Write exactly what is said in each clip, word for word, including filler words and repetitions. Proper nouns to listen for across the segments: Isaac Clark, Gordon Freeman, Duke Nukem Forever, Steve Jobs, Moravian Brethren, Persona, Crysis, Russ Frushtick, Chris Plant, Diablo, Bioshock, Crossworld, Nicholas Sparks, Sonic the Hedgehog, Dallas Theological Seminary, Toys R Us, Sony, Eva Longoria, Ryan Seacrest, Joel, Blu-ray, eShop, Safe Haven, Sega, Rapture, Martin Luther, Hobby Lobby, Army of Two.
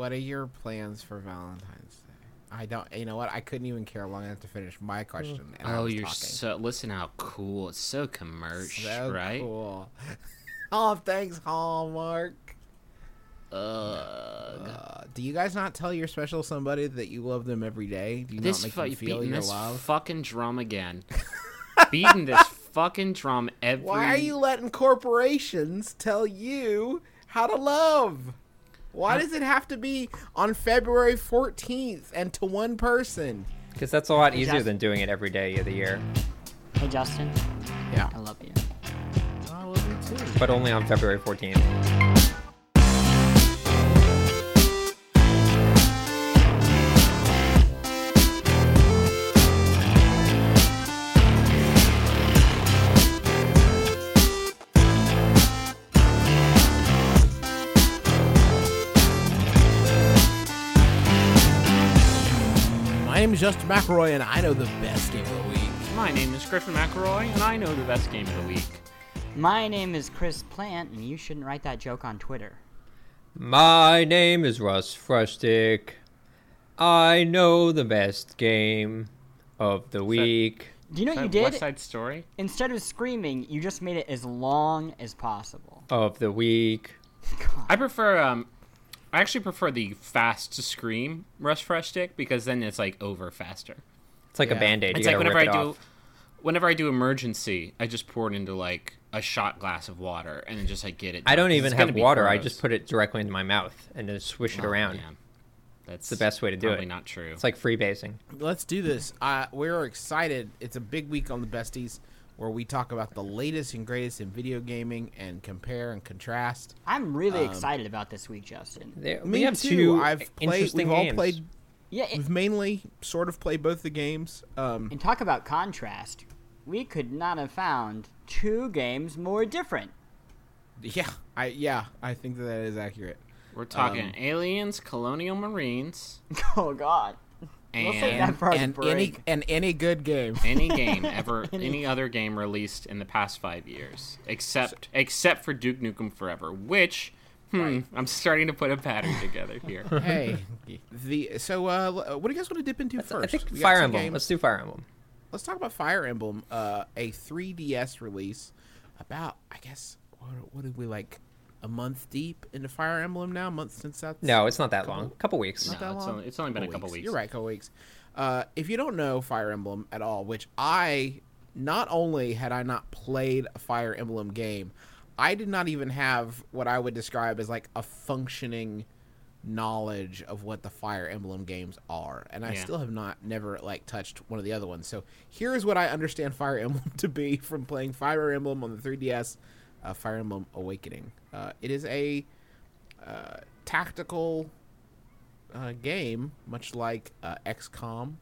what are your plans for Valentine's Day? I don't. You know what? I couldn't even care long enough to finish my question. And oh, you're talking. So. Listen, how cool! It's so commercial, so right? Cool. Oh, thanks, Hallmark. Uh, uh, do you guys not tell your special somebody that you love them every day? Do you this not make fu- them feel your this love? This fucking drum again. Beating this fucking drum every. Why are you letting corporations tell you how to love? Why does it have to be on February fourteenth and to one person? Because that's a lot hey, easier Justin. than doing it every day of the year. Hey, Justin. Yeah. I love you. I love you too. But only on February fourteenth. My name is Justin McElroy, and I know the best game of the week. My name is Griffin McElroy, and I know the best game of the week. My name is Chris Plant, and you shouldn't write that joke on Twitter. My name is Russ Frushtick. I know the best game of the is week. That, Do you know what you did? West Side Story? Instead of screaming, you just made it as long as possible. Of the week. God. I prefer... um. I actually prefer the fast to scream Rush Fresh Dick because then it's like over faster. It's like yeah. a Band-Aid. You it's like whenever it I do, off. whenever I do emergency, I just pour it into like a shot glass of water and then just like get it. Done. I don't even have water. Gross. I just put it directly into my mouth and then swish it oh, around. Yeah. That's it's the best way to do it. Probably not true. It's like freebasing. Let's do this. Uh, we're excited. It's a big week on the Besties, where we talk about the latest and greatest in video gaming and compare and contrast. I'm really um, excited about this week, Justin. There, we Me have too. Two I've played. We've games. all played. Yeah, it, we've mainly sort of played both the games. Um, and talk about contrast. We could not have found two games more different. Yeah, I yeah I think that, that is accurate. We're talking um, Aliens, Colonial Marines. Oh God. And, we'll save that for and any and any good game, any game ever, any. any other game released in the past five years, except so, except for Duke Nukem Forever, which hmm, right. I'm starting to put a pattern together here. Hey, the so uh, what do you guys want to dip into That's, first? I think we Fire Emblem. Games. Let's do Fire Emblem. Let's talk about Fire Emblem, uh, a three D S release. About I guess what, what did we like. A month deep into Fire Emblem now? A month since that's... No, it's not that couple, long. A couple weeks. Not no, that it's, long? Only, it's only been couple a couple weeks. weeks. You're right, a couple weeks. Uh, if you don't know Fire Emblem at all, which I... Not only had I not played a Fire Emblem game, I did not even have what I would describe as like a functioning knowledge of what the Fire Emblem games are. And I yeah. still have not, never like touched one of the other ones. So here's what I understand Fire Emblem to be from playing Fire Emblem on the three D S. Uh, Fire Emblem Awakening. Uh, it is a uh, tactical uh, game, much like uh, X COM,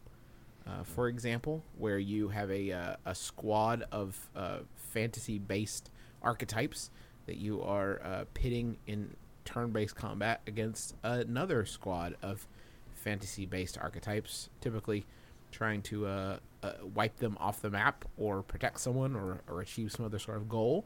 uh, for example, where you have a uh, a squad of uh, fantasy-based archetypes that you are uh, pitting in turn-based combat against another squad of fantasy-based archetypes, typically trying to uh, uh, wipe them off the map or protect someone or, or achieve some other sort of goal.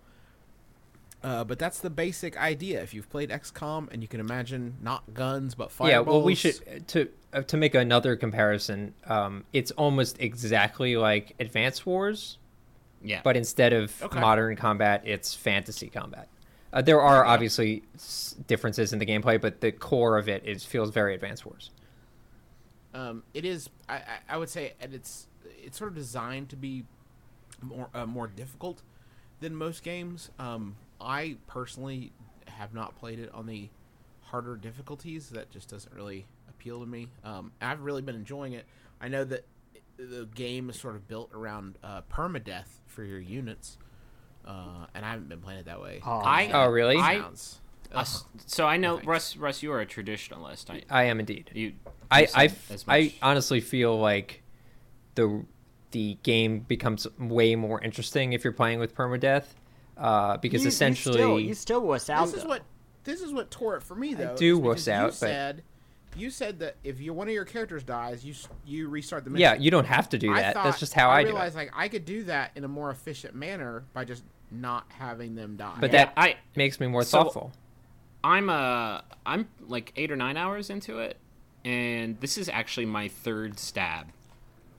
Uh, but that's the basic idea. If you've played X COM, and you can imagine not guns but fireballs. Yeah, well, we should to uh, to make another comparison. Um, it's almost exactly like Advanced Wars. Yeah. But instead of okay. modern combat, it's fantasy combat. Uh, there are yeah. obviously differences in the gameplay, but the core of it is feels very Advanced Wars. Um, it is. I, I would say, and it's it's sort of designed to be more uh, more difficult than most games. Um, I personally have not played it on the harder difficulties. That just doesn't really appeal to me. Um, I've really been enjoying it. I know that the game is sort of built around uh, permadeath for your units, uh, and I haven't been playing it that way. Oh, I, oh really? I, uh, so I know, Russ, Russ, you are a traditionalist. I, I am indeed. You, I, I, I honestly feel like the the game becomes way more interesting if you're playing with permadeath. Uh, because you, essentially, you still, you still wuss out. This though. is what this is what tore it for me though. I do wuss out. You but... said you said that if you one of your characters dies, you you restart the mission. Yeah, you don't have to do that. Thought, That's just how I, I do it. I realized like I could do that in a more efficient manner by just not having them die. But yeah. that I, makes me more so, thoughtful. I'm uh, I'm like eight or nine hours into it, and this is actually my third stab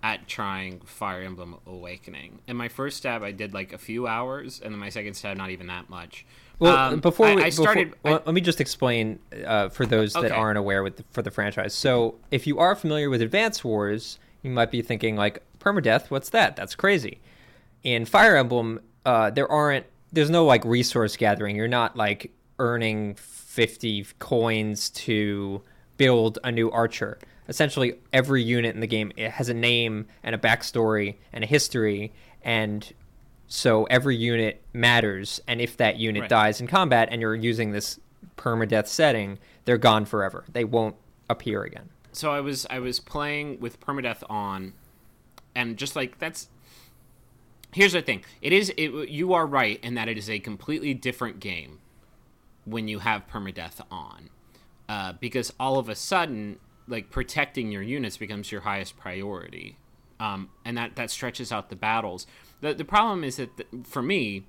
at trying Fire Emblem Awakening. And my first stab, I did like a few hours, and then my second stab, not even that much. Well, um, before we, I, I started, before, well, I, let me just explain uh, for those that okay. aren't aware with the, for the franchise. So, if you are familiar with Advanced Wars, you might be thinking like permadeath. What's that? That's crazy. In Fire Emblem, uh, there aren't. There's no like resource gathering. You're not like earning fifty coins to build a new archer. Essentially, every unit in the game, it has a name and a backstory and a history, and so every unit matters. And if that unit right. dies in combat and you're using this permadeath setting, they're gone forever. They won't appear again. So I was I was playing with permadeath on, and just like that's. Here's the thing. It is it, you are right in that it is a completely different game when you have permadeath on, uh, because all of a sudden, like, protecting your units becomes your highest priority, um, and that, that stretches out the battles. The the problem is that the, for me,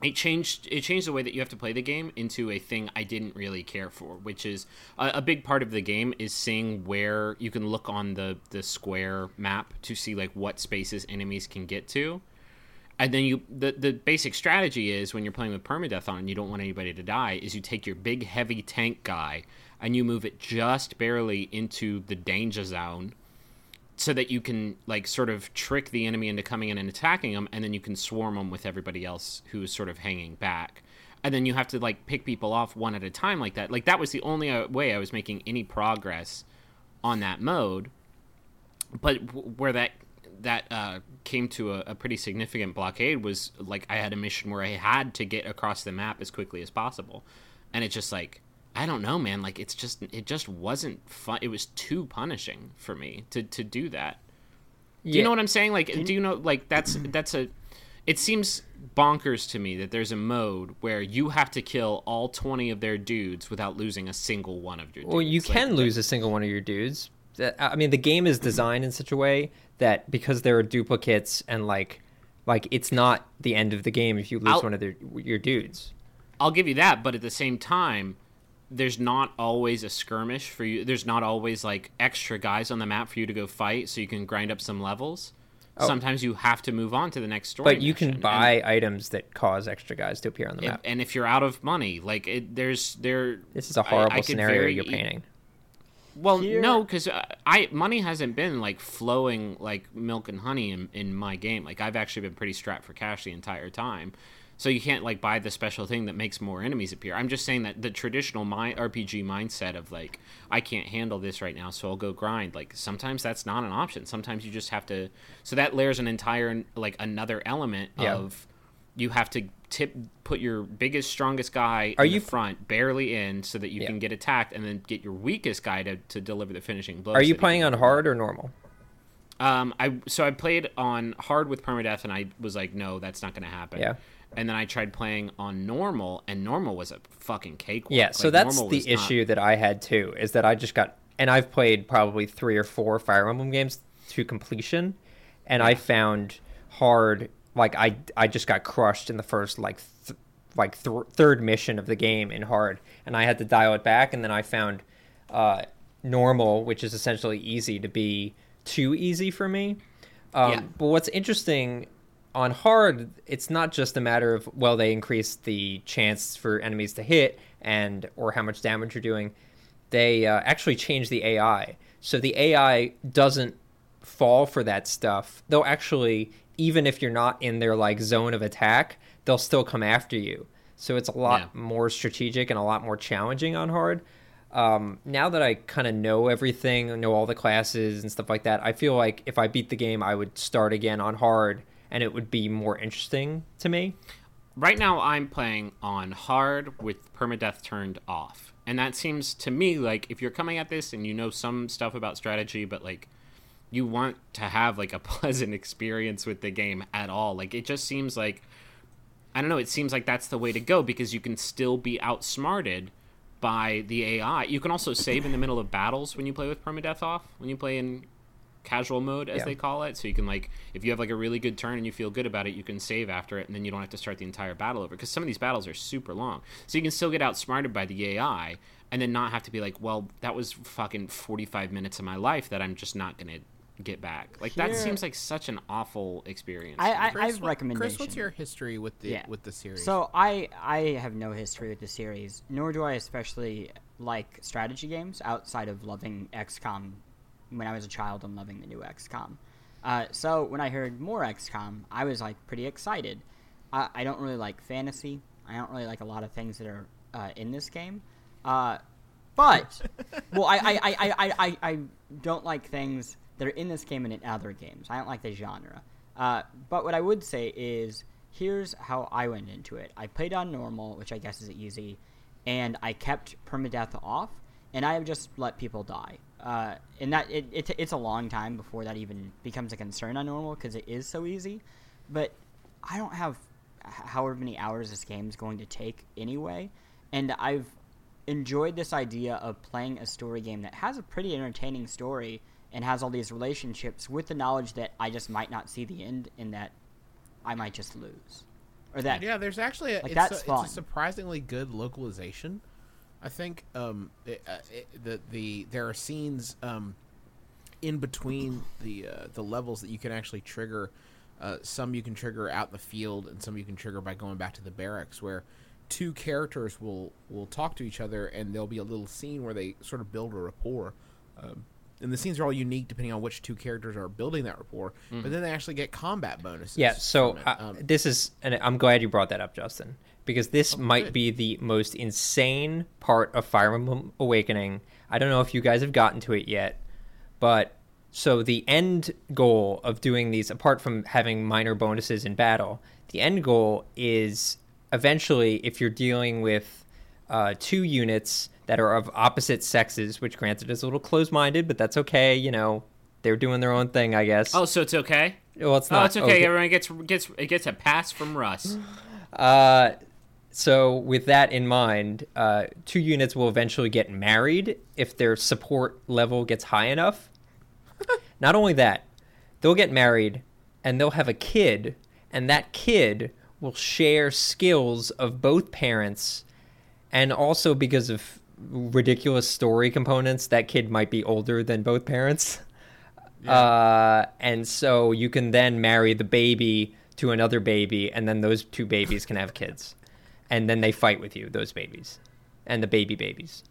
it changed it changed the way that you have to play the game into a thing I didn't really care for, which is a, a big part of the game is seeing where you can look on the, the square map to see like what spaces enemies can get to. And then you the, the basic strategy is when you're playing with permadeath on and you don't want anybody to die is you take your big heavy tank guy and you move it just barely into the danger zone so that you can like sort of trick the enemy into coming in and attacking them, and then you can swarm them with everybody else who is sort of hanging back. And then you have to like pick people off one at a time like that. Like that was the only way I was making any progress on that mode. But where that that uh, came to a, a pretty significant blockade was like I had a mission where I had to get across the map as quickly as possible. And it's just like, I don't know, man. Like, it's just, it just wasn't fun. It was too punishing for me to, to do that. Do yeah. you know what I'm saying? Like, do you know, like, that's, that's a, it seems bonkers to me that there's a mode where you have to kill all twenty of their dudes without losing a single one of your dudes. Well, you can like, lose a single one of your dudes. I mean, the game is designed in such a way that because there are duplicates and, like, like it's not the end of the game if you lose I'll, one of their, your dudes. I'll give you that, but at the same time, there's not always a skirmish for you. There's not always, like, extra guys on the map for you to go fight so you can grind up some levels. Oh. Sometimes you have to move on to the next story But you mission. Can buy and, items that cause extra guys to appear on the map. And if you're out of money, like, it, there's... there. This is a horrible I, I scenario you're painting. Well, Here. no, because I money hasn't been, like, flowing like milk and honey in, in my game. Like, I've actually been pretty strapped for cash the entire time. So you can't, like, buy the special thing that makes more enemies appear. I'm just saying that the traditional my R P G mindset of, like, I can't handle this right now, so I'll go grind. Like, sometimes that's not an option. Sometimes you just have to... So that layers an entire, like, another element yeah. of you have to tip put your biggest, strongest guy Are in you... the front, barely in, so that you yeah. can get attacked, and then get your weakest guy to, to deliver the finishing blow. Are you playing on hard or normal? Um, I So I played on hard with permadeath, and I was like, no, that's not going to happen. Yeah. And then I tried playing on normal, and normal was a fucking cakewalk. Yeah, so like, that's the issue not... that I had, too, is that I just got... And I've played probably three or four Fire Emblem games to completion, and yeah. I found hard... Like, I, I just got crushed in the first, like, th- like th- third mission of the game in hard, and I had to dial it back, and then I found uh, normal, which is essentially easy, to be too easy for me. Um, yeah. But what's interesting... On hard, it's not just a matter of, well, they increase the chance for enemies to hit and or how much damage you're doing. They uh, actually change the A I. So the A I doesn't fall for that stuff. They'll actually, even if you're not in their like zone of attack, they'll still come after you. So it's a lot yeah. more strategic and a lot more challenging on hard. Um, now that I kind of know everything, know all the classes and stuff like that, I feel like if I beat the game, I would start again on hard. And it would be more interesting to me. Right now, I'm playing on hard with permadeath turned off. And that seems to me like if you're coming at this and you know some stuff about strategy, but like you want to have like a pleasant experience with the game at all. Like it just seems like, I don't know, it seems like that's the way to go because you can still be outsmarted by the A I. You can also save in the middle of battles when you play with permadeath off, when you play in casual mode, as yeah. they call it. So you can, like, if you have like a really good turn and you feel good about it, you can save after it, and then you don't have to start the entire battle over, because some of these battles are super long. So you can still get outsmarted by the A I and then not have to be like, well, that was fucking forty-five minutes of my life that I'm just not going to get back. Like, Here, that seems like such an awful experience. I, I, Chris, I have what, recommendation. Chris, what's your history with the yeah. with the series? So I, I have no history with the series, nor do I especially like strategy games outside of loving X COM. When I was a child, and loving the new X COM. Uh, so when I heard more X COM, I was, like, pretty excited. I, I don't really like fantasy. I don't really like a lot of things that are uh, in this game. Uh, but, well, I I, I, I, I I don't like things that are in this game and in other games. I don't like the genre. Uh, but what I would say is, here's how I went into it. I played on normal, which I guess is easy, and I kept permadeath off, and I have just let people die. Uh, and that it, it it's a long time before that even becomes a concern on normal, because it is so easy. But I don't have however many hours this game is going to take anyway, and I've enjoyed this idea of playing a story game that has a pretty entertaining story and has all these relationships, with the knowledge that I just might not see the end and that I might just lose. Or that yeah, there's actually a, like, it's, that's a, fun. It's a surprisingly good localization. I think um, it, uh, it, the the there are scenes um, in between the uh, the levels that you can actually trigger. Uh, some you can trigger out in the field, and some you can trigger by going back to the barracks, where two characters will, will talk to each other, and there'll be a little scene where they sort of build a rapport. Um, and the scenes are all unique depending on which two characters are building that rapport. Mm-hmm. But then they actually get combat bonuses. Yeah. So I, um, this is, and I'm glad you brought that up, Justin, because this oh, might good. be the most insane part of Fire Emblem Awakening. I don't know if you guys have gotten to it yet, but so the end goal of doing these, apart from having minor bonuses in battle, the end goal is eventually, if you're dealing with uh, two units that are of opposite sexes, which granted is a little closed-minded, but that's okay, you know, they're doing their own thing, I guess. Oh, so it's okay? Well, it's not. Oh, it's okay. okay. Everyone gets gets it gets a pass from Russ. Uh... So with that in mind, uh, two units will eventually get married if their support level gets high enough. Not only that, they'll get married and they'll have a kid, and that kid will share skills of both parents, and also because of ridiculous story components, that kid might be older than both parents. Yeah. Uh, and so you can then marry the baby to another baby, and then those two babies can have kids. And then they fight with you, those babies, and the baby babies.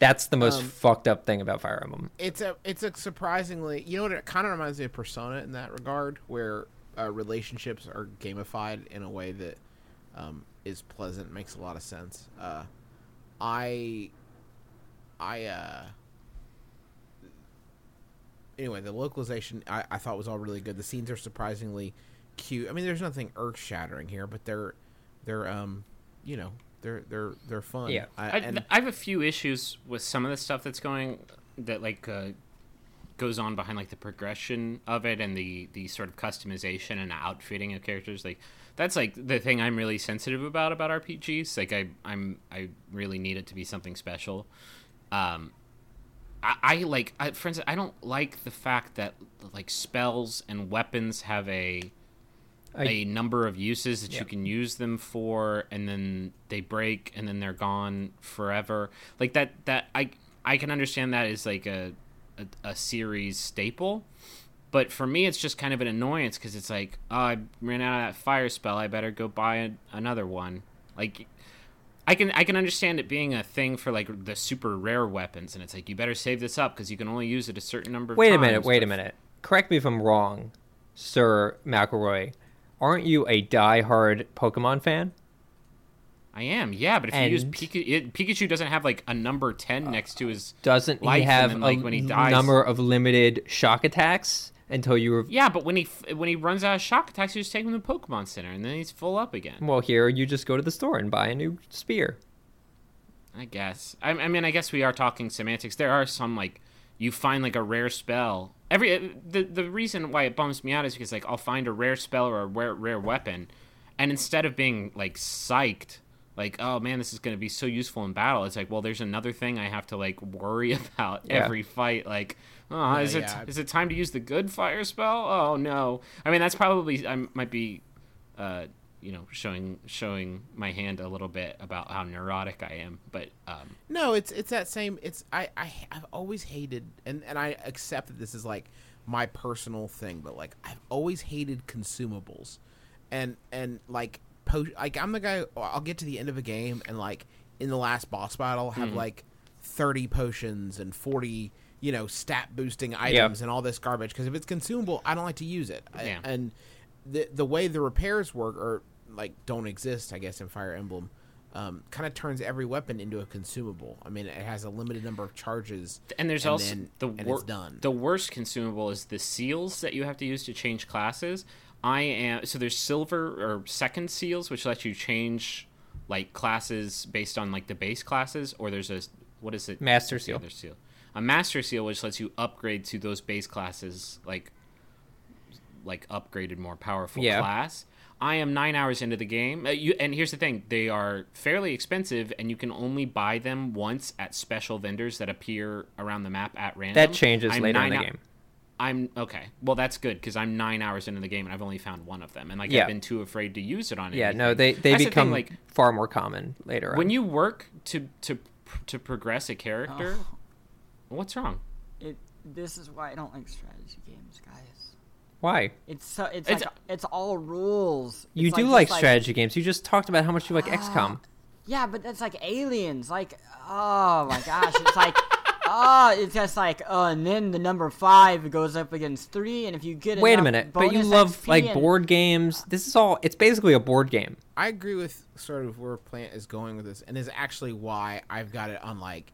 That's the most um, fucked up thing about Fire Emblem. It's a, it's a surprisingly, you know what, it kind of reminds me of Persona in that regard, where uh, relationships are gamified in a way that um, is pleasant, makes a lot of sense. Uh, I, I, uh, anyway, the localization I, I thought was all really good. The scenes are surprisingly cute. I mean, there's nothing earth-shattering here, but they're they're um. you know, they're they're they're fun. Yeah, I, and I have a few issues with some of the stuff that's going that like uh, goes on behind, like the progression of it and the, the sort of customization and outfitting of characters. Like that's like the thing I'm really sensitive about about R P Gs. Like I I'm I really need it to be something special. Um, I, I like I, for instance, I don't like the fact that like spells and weapons have a I, a number of uses that yeah. you can use them for, and then they break, and then they're gone forever. Like that, that I I can understand that is like a a, a series staple, but for me it's just kind of an annoyance, because it's like, oh, I ran out of that fire spell, I better go buy a, another one. Like I can I can understand it being a thing for like the super rare weapons, and it's like you better save this up because you can only use it a certain number of times. Wait a minute, wait a minute. Correct me if I'm wrong, Sir McElroy. Aren't you a diehard Pokemon fan? I am, yeah. But if and you use Pikachu, it, Pikachu doesn't have like a number ten uh, next to his. Doesn't he have then, like, a when he dies, number of limited shock attacks until you? Re- yeah, but when he when he runs out of shock attacks, you just take him to the Pokemon Center, and then he's full up again. Well, here you just go to the store and buy a new spear. I guess. I, I mean, I guess we are talking semantics. There are some like you find like a rare spell. Every the, the reason why it bums me out is because like I'll find a rare spell or a rare, rare weapon, and instead of being like psyched like, oh man, this is going to be so useful in battle. It's like, well, there's another thing I have to like worry about yeah. every fight. Like, oh, yeah, is yeah. it is it time to use the good fire spell? Oh no. I mean, that's probably, I might be, uh, you know, showing showing my hand a little bit about how neurotic I am, but um, no, it's it's that same. It's I, I I've always hated, and and I accept that this is like my personal thing, but like I've always hated consumables, and and like. Po- like I'm the guy, I'll get to the end of a game and like in the last boss battle have mm-hmm. like thirty potions and forty, you know, stat boosting items yeah. and all this garbage, because if it's consumable I don't like to use it. yeah. I, and the the way the repairs work, or like don't exist I guess in Fire Emblem, um, kind of turns every weapon into a consumable. I mean, it has a limited number of charges, and there's and also then, the wor- and it's done. The worst consumable is the seals that you have to use to change classes. I am so there's silver or second seals, which lets you change like classes based on like the base classes, or there's a what is it master seal. Yeah, seal a master seal which lets you upgrade to those base classes, like like upgraded more powerful yeah. class. I am nine hours into the game, uh, you, and here's the thing, they are fairly expensive, and you can only buy them once at special vendors that appear around the map at random. That changes I'm later in the game. I'm okay. Well, that's good, because I'm nine hours into the game and I've only found one of them, and like yeah. I've been too afraid to use it on anything. Yeah, no, they they that's become the thing, like far more common later on. When you work to to to progress a character, oh. what's wrong? It this is why I don't like strategy games, guys. Why? It's so it's it's, like, it's all rules. You it's do like, like strategy like, games. You just talked about how much you like uh, X COM. Yeah, but that's like Aliens. Like, oh my gosh, it's like. Oh, it's just like, oh, uh, and then the number five goes up against three, and if you get wait a minute, but you love X P like and... board games. This is all. It's basically a board game. I agree with sort of where Plant is going with this, and is actually why I've got it on like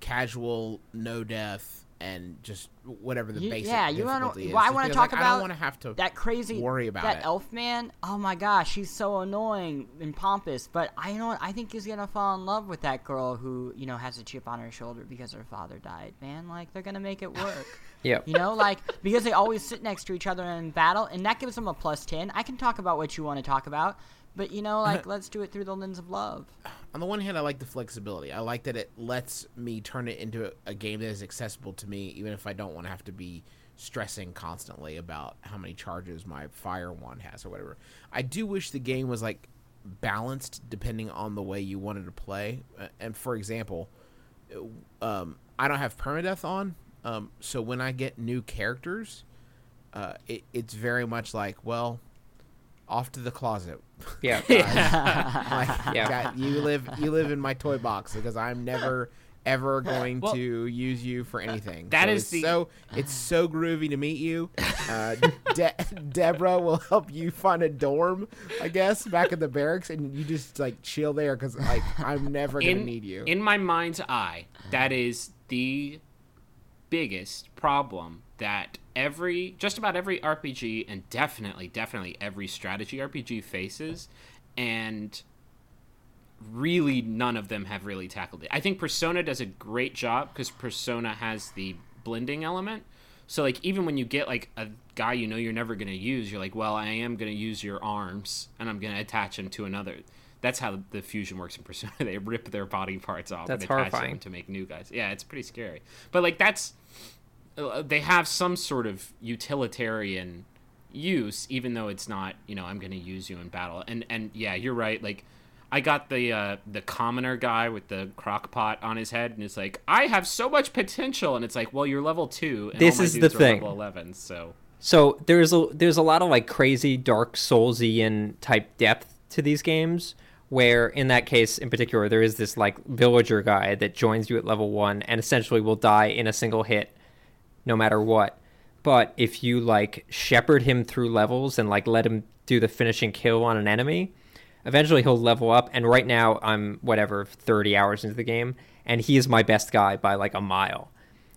casual, no death, and just whatever the you, basic yeah, you want to. Well, I want to talk like, about. I don't want to have to that crazy worry about that it. elf man. Oh my gosh, he's so annoying and pompous. But I know I think he's gonna fall in love with that girl who you know has a chip on her shoulder because her father died. Man, like they're gonna make it work. yeah. You know, like because they always sit next to each other in battle, and that gives them a plus ten. I can talk about what you want to talk about, but you know, like let's do it through the lens of love. On the one hand, I like the flexibility. I like that it lets me turn it into a, a game that is accessible to me, even if I don't want to have to be stressing constantly about how many charges my fire wand has or whatever. I do wish the game was like balanced depending on the way you wanted to play. And for example, um, I don't have permadeath on, um, so when I get new characters, uh, it, it's very much like, well, off to the closet. Yeah. like, yeah. God, you live you live in my toy box because I'm never ever going well, to use you for anything. That so is it's the... so it's so groovy to meet you. Uh, De- Deborah will help you find a dorm, I guess, back in the barracks, and you just like chill there because like I'm never gonna in, need you. In my mind's eye, that is the biggest problem that every just about every R P G and definitely definitely every strategy R P G faces, and really none of them have really tackled it. I think Persona does a great job because Persona has the blending element, so like even when you get like a guy you know you're never going to use, you're like, well, I am going to use your arms and I'm going to attach them to another. That's how the fusion works in Persona. They rip their body parts off that's and attach horrifying. Them to make new guys. Yeah, it's pretty scary, but like that's they have some sort of utilitarian use, even though it's not, you know, I'm going to use you in battle. And and yeah, you're right. Like, I got the uh, the commoner guy with the crock pot on his head, and it's like, I have so much potential, and it's like, well, you're level two, and this all my is dudes the are thing. Level eleven. So so there's a there's a lot of like crazy Dark Soulsian type depth to these games, where in that case in particular there is this like villager guy that joins you at level one and essentially will die in a single hit. No matter what. But if you like shepherd him through levels and like let him do the finishing kill on an enemy, eventually he'll level up. And right now I'm whatever thirty hours into the game, and he is my best guy by like a mile.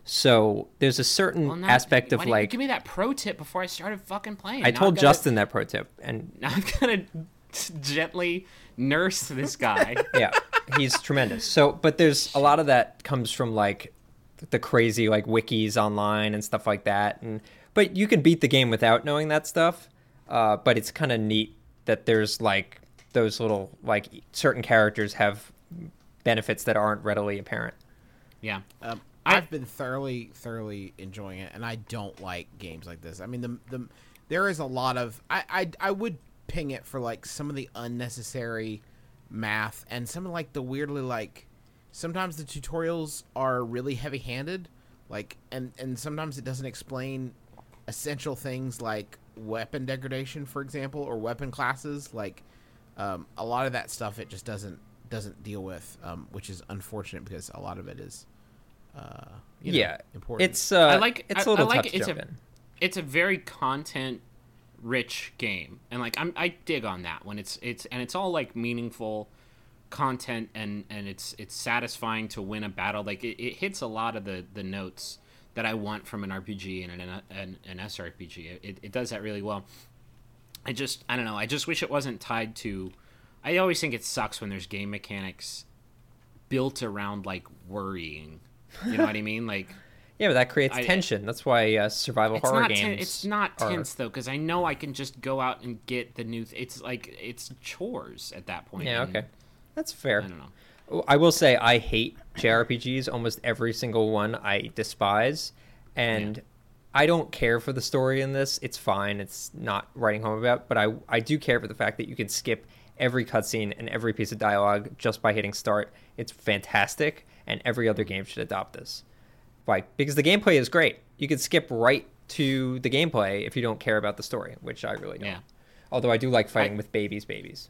So there's a certain well, now, aspect of like give me that pro tip before I started fucking playing. I now told gotta, Justin that pro tip, and now I'm gonna gently nurse this guy. Yeah, he's tremendous. So, but there's a lot of that comes from like the crazy like wikis online and stuff like that, and but you can beat the game without knowing that stuff, uh but it's kind of neat that there's like those little, like, certain characters have benefits that aren't readily apparent. Yeah. Um, I've been thoroughly, thoroughly enjoying it, and I don't like games like this. I mean, the the there is a lot of... I, I, I would ping it for, like, some of the unnecessary math and some of, like, the weirdly, like... Sometimes the tutorials are really heavy-handed, like, and, and sometimes it doesn't explain essential things like weapon degradation, for example, or weapon classes. Like, um, a lot of that stuff it just doesn't doesn't deal with, um, which is unfortunate because a lot of it is, uh, you know, yeah, important. It's uh, I like it's I, a little I like tough it. to jump a, in. It's a very content-rich game, and like I'm I dig on that when it's it's and it's all like meaningful content, and and it's it's satisfying to win a battle. Like it, it hits a lot of the the notes that I want from an R P G and an an, an S R P G. It, it does that really well. I just I don't know. I just wish it wasn't tied to. I always think it sucks when there's game mechanics built around like worrying. You know what I mean? Like yeah, but that creates I, tension. That's why uh, survival it's horror not games. Ten- it's not tense are... though, because I know I can just go out and get the new. Th- it's like it's chores at that point. Yeah. And, okay. That's fair. I don't know. I will say I hate J R P Gs. Almost every single one I despise. And yeah. I don't care for the story in this. It's fine. It's not writing home about. But I, I do care for the fact that you can skip every cutscene and every piece of dialogue just by hitting start. It's fantastic. And every other game should adopt this. Like, because the gameplay is great. You can skip right to the gameplay if you don't care about the story, which I really don't. Yeah. Although I do like fighting I... with babies, babies.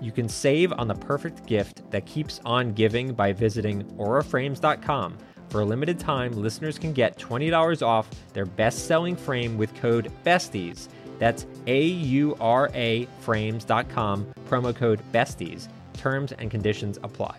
you can save on the perfect gift that keeps on giving by visiting aura frames dot com. For a limited time, listeners can get twenty dollars off their best-selling frame with code BESTIES. That's A U R A frames dot com, promo code BESTIES. Terms and conditions apply.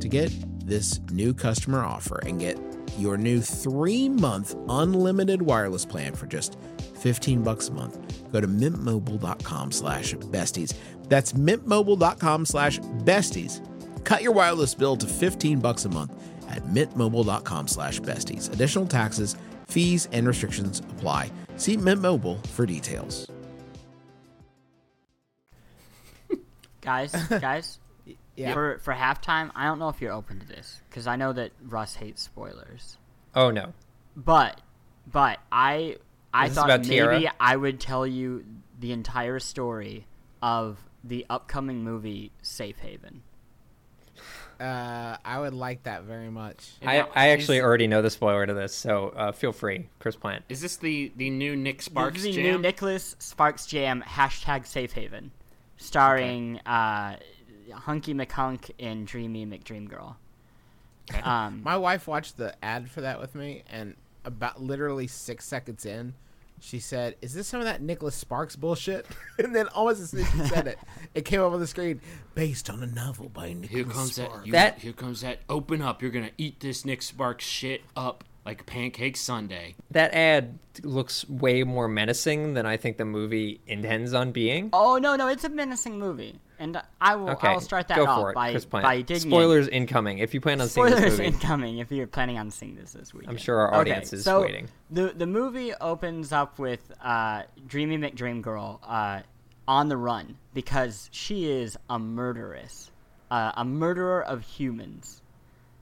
To get this new customer offer and get your new three-month unlimited wireless plan for just fifteen bucks a month, go to mintmobile.com slash besties. That's mintmobile.com slash besties. Cut your wireless bill to fifteen bucks a month at mintmobile.com slash besties. Additional taxes, fees, and restrictions apply. See Mint Mobile for details. Guys, guys. Yeah. For for halftime, I don't know if you're open to this, because I know that Russ hates spoilers. Oh, no. But but I I thought maybe Tiara? I would tell you the entire story of the upcoming movie Safe Haven. Uh, I would like that very much. I, I actually is, already know the spoiler to this, so uh, feel free, Chris Plant. Is this the, the new Nick Sparks this is the jam? New Nicholas Sparks jam, hashtag Safe Haven, starring okay. uh, Hunky McHunk and Dreamy McDreamgirl. Okay. Um, My wife watched the ad for that with me, and about literally six seconds in, she said, "Is this some of that Nicholas Sparks bullshit?" And then almost as soon as she said it, it came up on the screen, based on a novel by Nicholas here comes Sparks. That, you, that, here comes that, open up, you're going to eat this Nick Sparks shit up like Pancake Sunday. That ad looks way more menacing than I think the movie intends on being. Oh, no, no, it's a menacing movie. And I will okay, I will start that off by, by digging Spoilers in. incoming, if you plan on Spoilers seeing this movie. Spoilers incoming, if you're planning on seeing this this weekend. I'm sure our audience okay, is so waiting. The the movie opens up with uh, Dreamy McDreamgirl uh, on the run because she is a murderess, uh, a murderer of humans.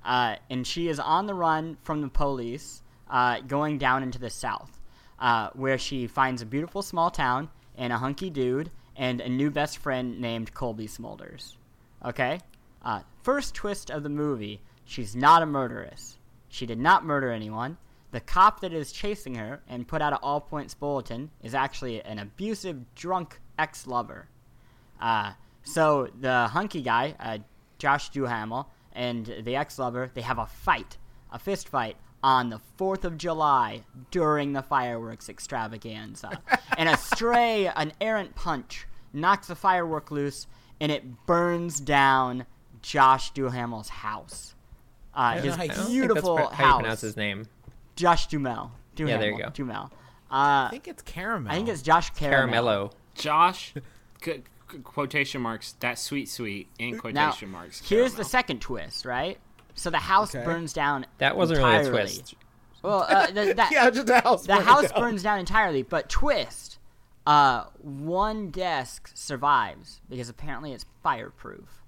Uh, and she is on the run from the police uh, going down into the south uh, where she finds a beautiful small town and a hunky dude and a new best friend named Cobie Smulders. Okay? Uh, first twist of the movie, she's not a murderess. She did not murder anyone. The cop that is chasing her and put out an all-points bulletin is actually an abusive, drunk ex-lover. Uh, so the hunky guy, uh, Josh Duhamel, and the ex-lover, they have a fight, a fist fight, on the fourth of July during the fireworks extravaganza. And a stray, an errant punch knocks a firework loose, and it burns down Josh Duhamel's house. Uh, his know, beautiful house. I how you pronounce his name. Josh Duhamel. Duhamel. Yeah, there you go. Duhamel. Uh, I think it's Caramel. I think it's Josh Caramel. Caramello. Josh, c- c- quotation marks, that sweet sweet, in quotation now, marks. Caramel. Here's the second twist, right? So the house okay. burns down That wasn't entirely. really a twist. Well, uh, the, that, yeah, just the house, the burn house burns down entirely, but twist, uh, one desk survives because apparently it's fireproof.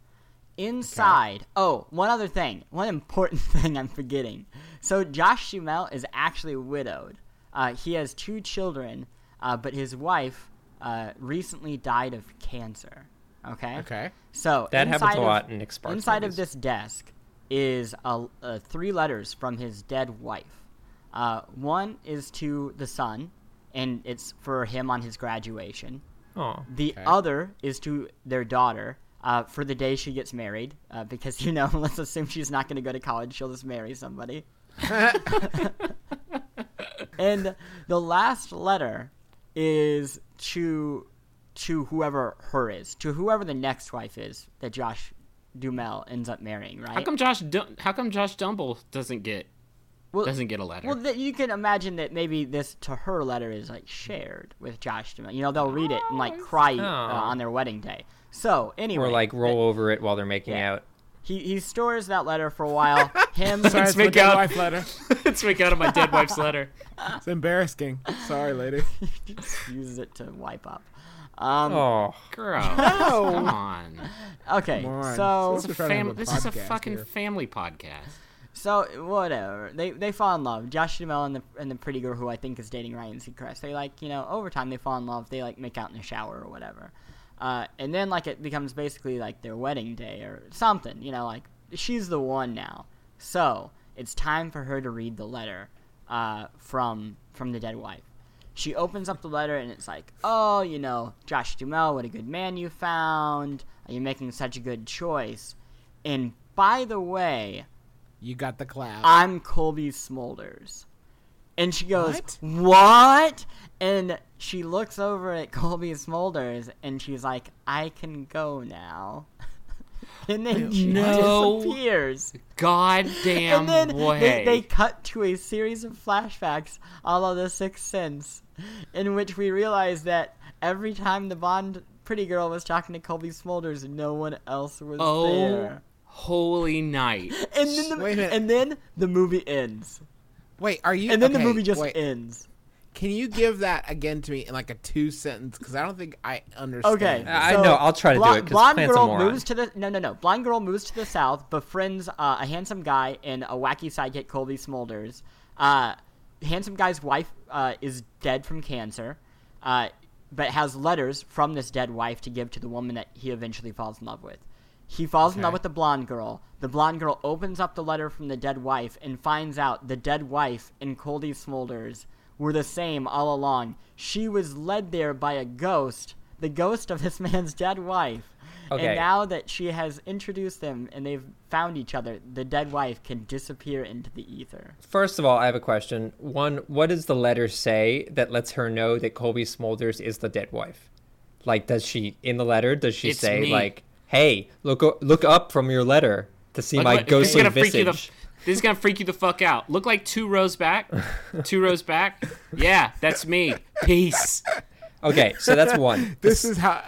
Inside, okay. oh, one other thing, one important thing I'm forgetting. So Josh Duhamel is actually widowed. Uh, he has two children, uh, but his wife uh, recently died of cancer. Okay? Okay. So that happens a lot of, in Nick Sparks Inside movies. Of this desk is a, a three letters from his dead wife. Uh, one is to the son, and it's for him on his graduation. Oh, the okay. other is to their daughter uh, for the day she gets married, uh, because, you know, let's assume she's not going to go to college. She'll just marry somebody. And the last letter is to to whoever her is, to whoever the next wife is that Josh Duhamel ends up marrying, right? How come Josh, Dum- how come Josh Dumble doesn't get... Well, doesn't get a letter. Well, th- you can imagine that maybe this to her letter is like shared with Josh Duhamel. You know, they'll read it and like cry oh. uh, on their wedding day. So anyway, or like roll uh, over it while they're making yeah. out. He he stores that letter for a while. Him, sorry, it's my dead wife's letter. It's make out of my dead wife's letter. It's embarrassing. Sorry, lady. He just uses it to wipe up. Um, oh, girl! No. Come on. Okay, Come on. so this is a, fam- this is a fucking here. family podcast. So whatever, they they fall in love. Josh Duhamel and the and the pretty girl who I think is dating Ryan Seacrest. They like you know over time they fall in love. They like make out in the shower or whatever, uh, and then like it becomes basically like their wedding day or something. You know like she's the one now. So it's time for her to read the letter uh, from from the dead wife. She opens up the letter and it's like, oh you know Josh Duhamel, what a good man you found. You're making such a good choice. And by the way, you got the clout. I'm Cobie Smulders. And she goes, what? what? And she looks over at Cobie Smulders, and she's like, I can go now. And then she no disappears. Goddamn way. And then way. They, they cut to a series of flashbacks all of The Sixth Sense, in which we realize that every time the Bond pretty girl was talking to Cobie Smulders, no one else was oh. there. Holy night. And then the, and then the movie ends. Wait, are you... And then okay, the movie just wait. ends. Can you give that again to me in like a two-sentence? Because I don't think I understand. Okay. So I know. I'll try to bl- do it. Blonde girl moves to the... No, no, no. Blonde girl moves to the south, befriends uh, a handsome guy and a wacky sidekick, Cobie Smulders. Uh, handsome guy's wife uh, is dead from cancer. Uh, but has letters from this dead wife to give to the woman that he eventually falls in love with. He falls okay. in love with the blonde girl. The blonde girl opens up the letter from the dead wife and finds out the dead wife and Cobie Smulders were the same all along. She was led there by a ghost, the ghost of this man's dead wife. Okay. And now that she has introduced them and they've found each other, the dead wife can disappear into the ether. First of all, I have a question. One, what does the letter say that lets her know that Cobie Smulders is the dead wife? Like, does she, in the letter, does she it's say, me. like, hey, look look up from your letter to see look, my look, ghostly this visage? The, this is going to freak you the fuck out. Look like two rows back. Two rows back. Yeah, that's me. Peace. Okay, so that's one. This is how...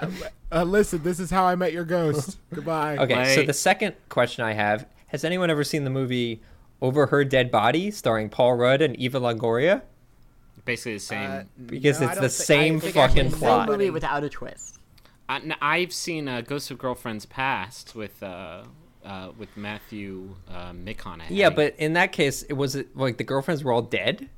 Uh, listen, this is how I met your ghost. Goodbye. Okay, Wait. so the second question I have, has anyone ever seen the movie Over Her Dead Body starring Paul Rudd and Eva Longoria? Basically the same. Uh, because no, it's the think, same fucking plot. It's a movie without a twist. I, no, I've seen uh, Ghosts of Girlfriends Past with... Uh... Uh, with Matthew uh, McConaughey. Yeah, but in that case, it was like the girlfriends were all dead.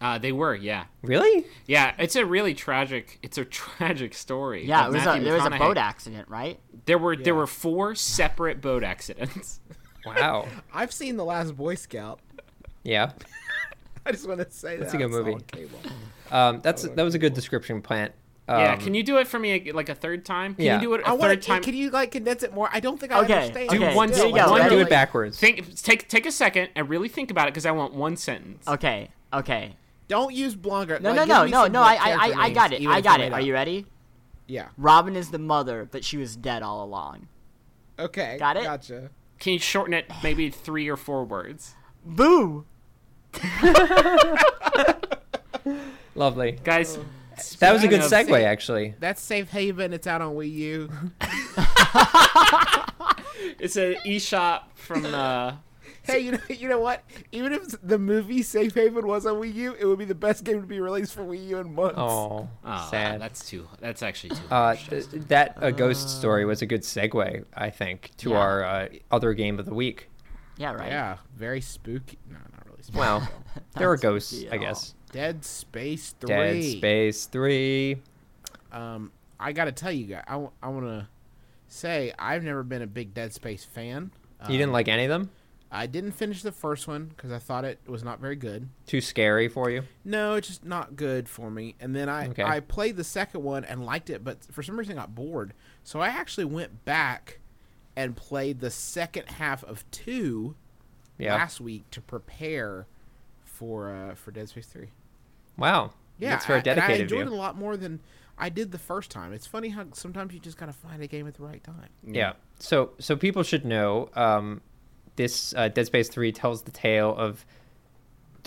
Uh, they were, yeah. Really? Yeah, it's a really tragic. It's a tragic story. Yeah, it was a, there was a boat accident, right? There were yeah. there were four separate boat accidents. Wow. I've seen The Last Boy Scout. Yeah. I just want to say that's that. That's a good movie. Um, that's that was a good description, Plant. Um, yeah, can you do it for me like a third time? Can yeah. you do it a I third wanna, time? Can you like condense it more? I don't think I okay. understand. Okay. Do one, do, one, one do it backwards. Think, take take a second and really think about it because I want one sentence. Okay, okay. Don't use blogger. No, like, no, no, no, no. I, I, I got it. I got it. Are you ready? Yeah. Robin is the mother, but she was dead all along. Okay. Got it. Gotcha. Can you shorten it maybe three or four words? Boo. Lovely, guys. Oh. Speaking that was a good segue, safe, actually. That's Safe Haven. It's out on Wii U. It's an eShop from. Uh, hey, you know, you know what? Even if the movie Safe Haven was on Wii U, it would be the best game to be released for Wii U in months. Oh, oh sad. That's too. That's actually too. Uh, th- that a ghost story was a good segue, I think, to yeah. our uh, other game of the week. Yeah. Right. Yeah. Very spooky. No, not really spooky. Well, there are ghosts, I guess. Dead Space three. Dead Space three. Um, I gotta tell you guys, I, w- I wanna say I've never been a big Dead Space fan. Um, you didn't like any of them? I didn't finish the first one because I thought it was not very good. Too scary for you? No, it's just not good for me. And then I, okay. I played the second one and liked it, but for some reason I got bored. So I actually went back and played the second half of two yeah. last week to prepare for uh, for Dead Space three. Wow. Yeah, that's very dedicated. I enjoyed it a lot more than I did the first time. It's funny how sometimes you just got to find a game at the right time. Yeah. So so people should know um, this uh, Dead Space three tells the tale of,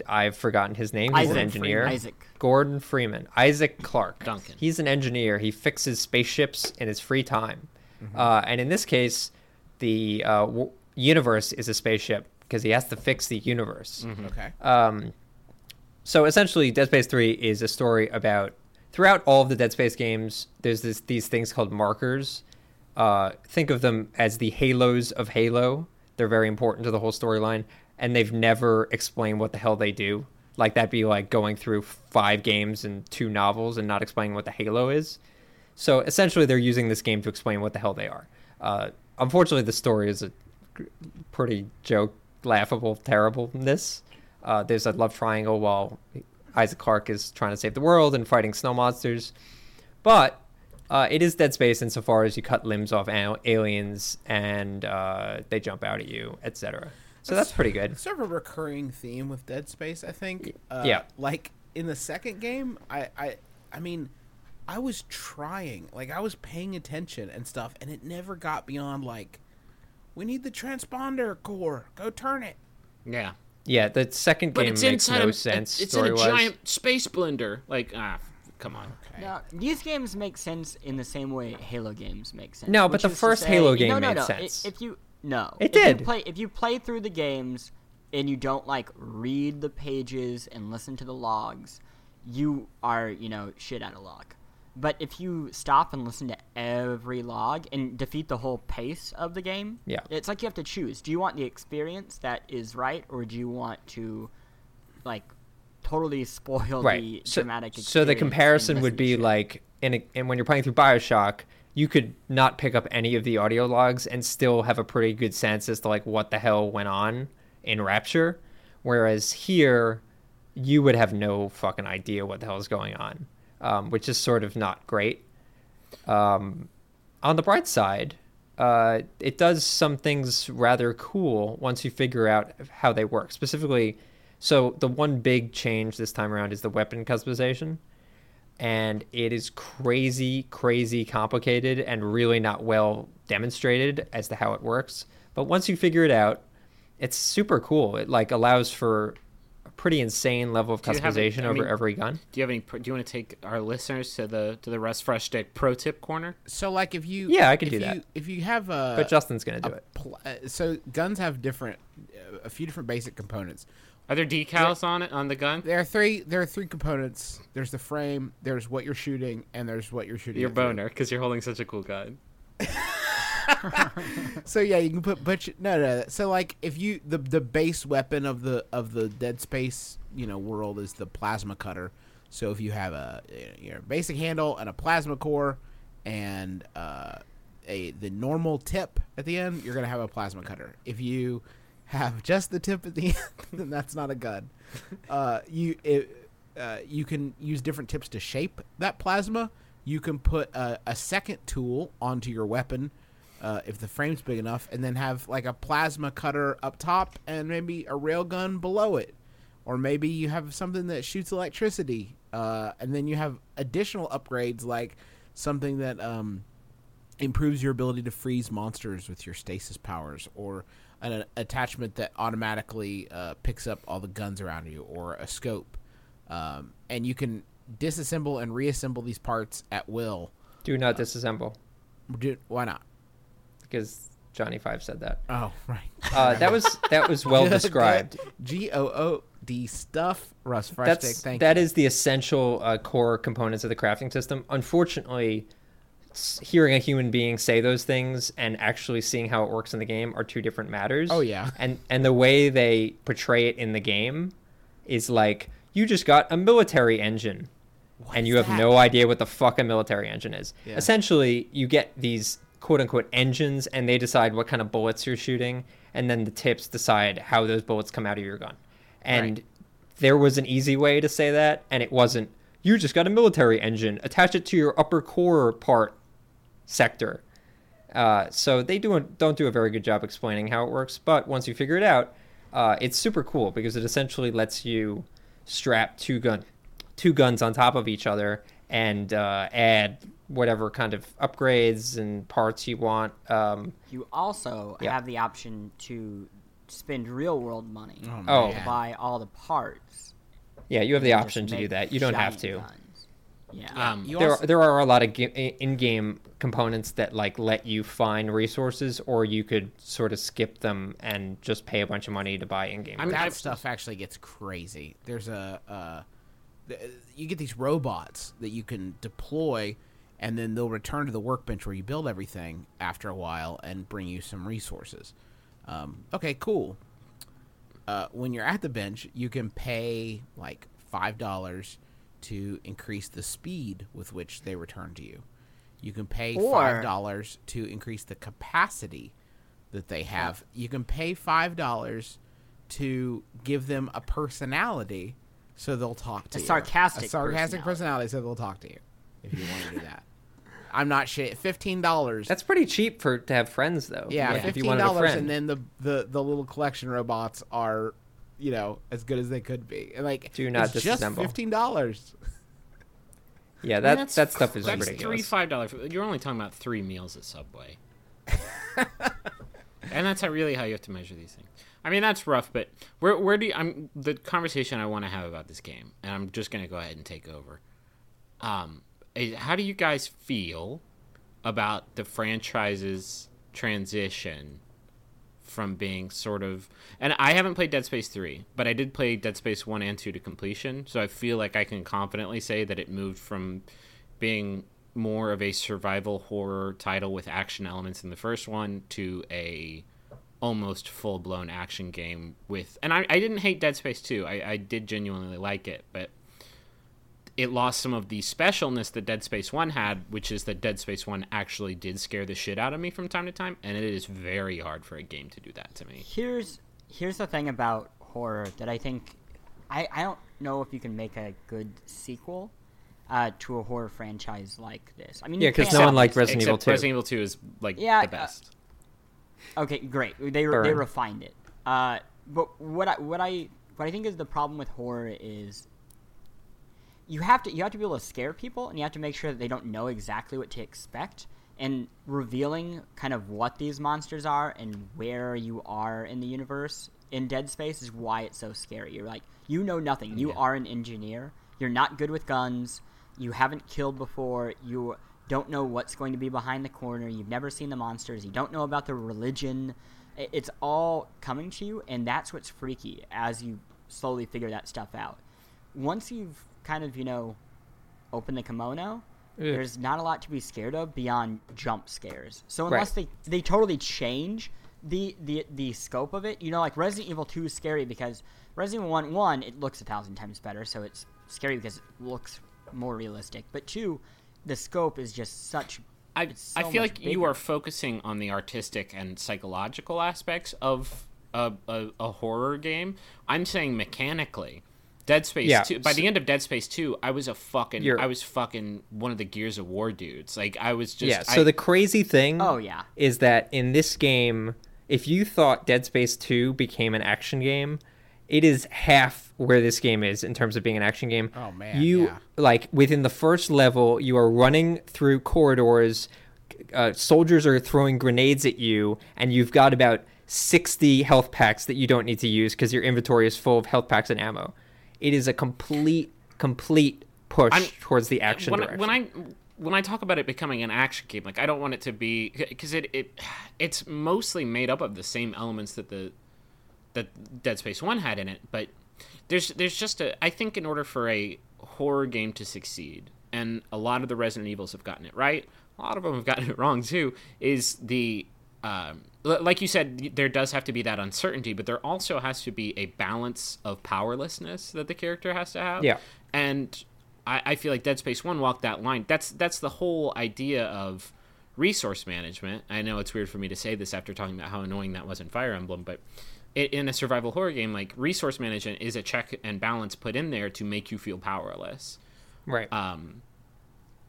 I've forgotten his name. He's Isaac an engineer. Freeman. Isaac. Gordon Freeman. Isaac Clark. Duncan. He's an engineer. He fixes spaceships in his free time. Mm-hmm. Uh, and in this case, the uh, w- universe is a spaceship because he has to fix the universe. Mm-hmm. Okay. Um, So essentially, Dead Space three is a story about, throughout all of the Dead Space games, there's this, these things called markers. Uh, think of them as the halos of Halo. They're very important to the whole storyline, and they've never explained what the hell they do. Like, that'd be like going through five games and two novels and not explaining what the halo is. So essentially, they're using this game to explain what the hell they are. Uh, unfortunately, the story is a pretty joke, laughable terribleness. Uh, there's a love triangle while Isaac Clarke is trying to save the world and fighting snow monsters. But uh, it is Dead Space insofar as you cut limbs off al- aliens and uh, they jump out at you, et cetera. So that's, that's pretty good. It's sort of a recurring theme with Dead Space, I think. Uh, yeah. Like, in the second game, I, I, I mean, I was trying. Like, I was paying attention and stuff, and it never got beyond, like, we need the transponder core. Go turn it. Yeah. Yeah, the second game makes inside no a, sense. It's in a giant space blender. Like, ah, come on. Okay. Now, these games make sense in the same way Halo games make sense. No, but the first say, Halo game no, no, made no. sense. If you no, it if did. You play, if you play through the games and you don't like read the pages and listen to the logs, you are you know shit out of luck. But if you stop and listen to every log and defeat the whole pace of the game, yeah. it's like you have to choose. Do you want the experience that is right, or do you want to, like, totally spoil right. the so, dramatic experience. So the comparison would be like, and and when you're playing through Bioshock, you could not pick up any of the audio logs and still have a pretty good sense as to like what the hell went on in Rapture, whereas here you would have no fucking idea what the hell is going on, um, which is sort of not great. Um, on the bright side, uh, it does some things rather cool once you figure out how they work. Specifically, so the one big change this time around is the weapon customization, and it is crazy, crazy complicated and really not well demonstrated as to how it works. But once you figure it out, it's super cool. It like allows for a pretty insane level of customization any, over mean, every gun. Do you have any? Do you want to take our listeners to the to the Russ Frushtick pro tip corner? So like if you yeah I could do that. You, if you have a but Justin's gonna do a, it. Pl- so guns have different a few different basic components. Are there decals there, on it on the gun? There are three. There are three components. There's the frame. There's what you're shooting, and there's what you're shooting. Your boner, because you're holding such a cool gun. So yeah, you can put butch no, no, no. So like, if you the the base weapon of the of the Dead Space you know world is the plasma cutter. So if you have a you know basic handle and a plasma core, and uh, a the normal tip at the end, you're gonna have a plasma cutter. If you have just the tip at the end, then that's not a gun. Uh, you it, uh, you can use different tips to shape that plasma. You can put a, a second tool onto your weapon uh, if the frame's big enough, and then have like a plasma cutter up top and maybe a railgun below it. Or maybe you have something that shoots electricity, uh, and then you have additional upgrades like something that um, improves your ability to freeze monsters with your stasis powers, or an attachment that automatically uh, picks up all the guns around you, or a scope. Um, and you can disassemble and reassemble these parts at will. Do not uh, disassemble. Do, why not? Because Johnny Five said that. Oh, right. Uh, that was that was well described. G O O D stuff, Russ Frushtick, thank you. That is the essential uh, core components of the crafting system. Unfortunately, hearing a human being say those things and actually seeing how it works in the game are two different matters. Oh yeah. And and the way they portray it in the game is like, you just got a military engine, what and you have that? No idea what the fuck a military engine is. Yeah. Essentially, you get these quote unquote engines, and they decide what kind of bullets you're shooting, and then the tips decide how those bullets come out of your gun. And right. there was an easy way to say that, and it wasn't. You just got a military engine. Attach it to your upper core part. sector uh so they do don't do a very good job explaining how it works, but once you figure it out, uh it's super cool because it essentially lets you strap two gun two guns on top of each other and uh add whatever kind of upgrades and parts you want. Um you also yeah. have the option to spend real world money oh, oh. to buy all the parts. Yeah, you have the option to do that. You don't have to. Guns. Yeah. Um, there, also- are, there are a lot of ga- in-game components that like let you find resources, or you could sort of skip them and just pay a bunch of money to buy in-game. I mean, that stuff actually gets crazy. There's a uh, th- you get these robots that you can deploy, and then they'll return to the workbench where you build everything after a while and bring you some resources. Um, okay, cool. Uh, when you're at the bench, you can pay like five dollars to increase the speed with which they return to you. You can pay five dollars to increase the capacity that they have. You can pay five dollars to give them a personality so they'll talk to you. A sarcastic, a sarcastic personality. personality so they'll talk to you if you want to do that. I'm not shit. fifteen dollars. That's pretty cheap for to have friends, though. Yeah, yeah. fifteen dollars, if you wanted a friend. And then the, the, the little collection robots are... you know, as good as they could be. And like, do not it's disassemble. Just fifteen dollars. Yeah, that I mean, that's, that stuff is that's ridiculous. That's three dollars, five dollars. You're only talking about three meals at Subway. And that's how really how you have to measure these things. I mean, that's rough, but where where do you, I'm the conversation I want to have about this game, and I'm just going to go ahead and take over. Um, how do you guys feel about the franchise's transition from being sort of, and I haven't played Dead Space three, but I did play Dead Space one and two to completion, so I feel like I can confidently say that it moved from being more of a survival horror title with action elements in the first one to a almost full-blown action game with... And I, I didn't hate Dead Space two. I, I did genuinely like it, but it lost some of the specialness that Dead Space one had, which is that Dead Space one actually did scare the shit out of me from time to time, and it is very hard for a game to do that to me. Here's here's the thing about horror that I think... I, I don't know if you can make a good sequel uh, to a horror franchise like this. I mean, yeah, because no one liked Resident Evil two. Resident Evil two is, like, yeah, the best. Uh, okay, great. They Burn. they refined it. Uh, but what I what I what I think is the problem with horror is you have to you have to be able to scare people, and you have to make sure that they don't know exactly what to expect. And revealing kind of what these monsters are and where you are in the universe in Dead Space is why it's so scary. You're like, you know nothing. You yeah. are an engineer. You're not good with guns. You haven't killed before. You don't know what's going to be behind the corner. You've never seen the monsters. You don't know about the religion. It's all coming to you, and that's what's freaky as you slowly figure that stuff out. Once you've kind of, you know, opened the kimono, yeah. there's not a lot to be scared of beyond jump scares. So unless right. they, they totally change the, the the scope of it, you know, like Resident Evil two is scary because Resident Evil one, one, it looks a thousand times better, so it's scary because it looks more realistic. But two, the scope is just such... I, so I feel like bigger. You are focusing on the artistic and psychological aspects of a, a, a horror game. I'm saying mechanically. Dead Space yeah. two. By the end of Dead Space two, I was a fucking... You're, I was fucking one of the Gears of War dudes. Like, I was just... Yeah, so I, the crazy thing oh, yeah. is that in this game, if you thought Dead Space two became an action game... It is half where this game is in terms of being an action game. Oh, man. You, yeah. like, within the first level, you are running through corridors. Uh, soldiers are throwing grenades at you, and you've got about sixty health packs that you don't need to use because your inventory is full of health packs and ammo. It is a complete, complete push I'm, towards the action when, direction. When I... When I talk about it becoming an action game, like, I don't want it to be... Because it, it, it's mostly made up of the same elements that the... that Dead Space one had in it, but there's there's just a... I think in order for a horror game to succeed, and a lot of the Resident Evils have gotten it right, a lot of them have gotten it wrong too, is the, um, like you said, there does have to be that uncertainty, but there also has to be a balance of powerlessness that the character has to have. Yeah. And I, I feel like Dead Space one walked that line. That's that's the whole idea of resource management. I know it's weird for me to say this after talking about how annoying that was in Fire Emblem, but... in a survival horror game, like, resource management is a check and balance put in there to make you feel powerless, right? Um,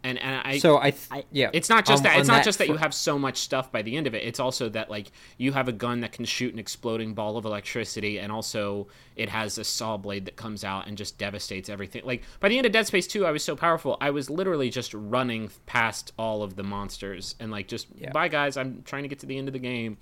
and and I so I th- yeah, it's not just um, that it's not that just that fr- you have so much stuff by the end of it. It's also that, like, you have a gun that can shoot an exploding ball of electricity, and also it has a saw blade that comes out and just devastates everything. Like, by the end of Dead Space two, I was so powerful, I was literally just running past all of the monsters and, like, just yeah. bye guys, I'm trying to get to the end of the game.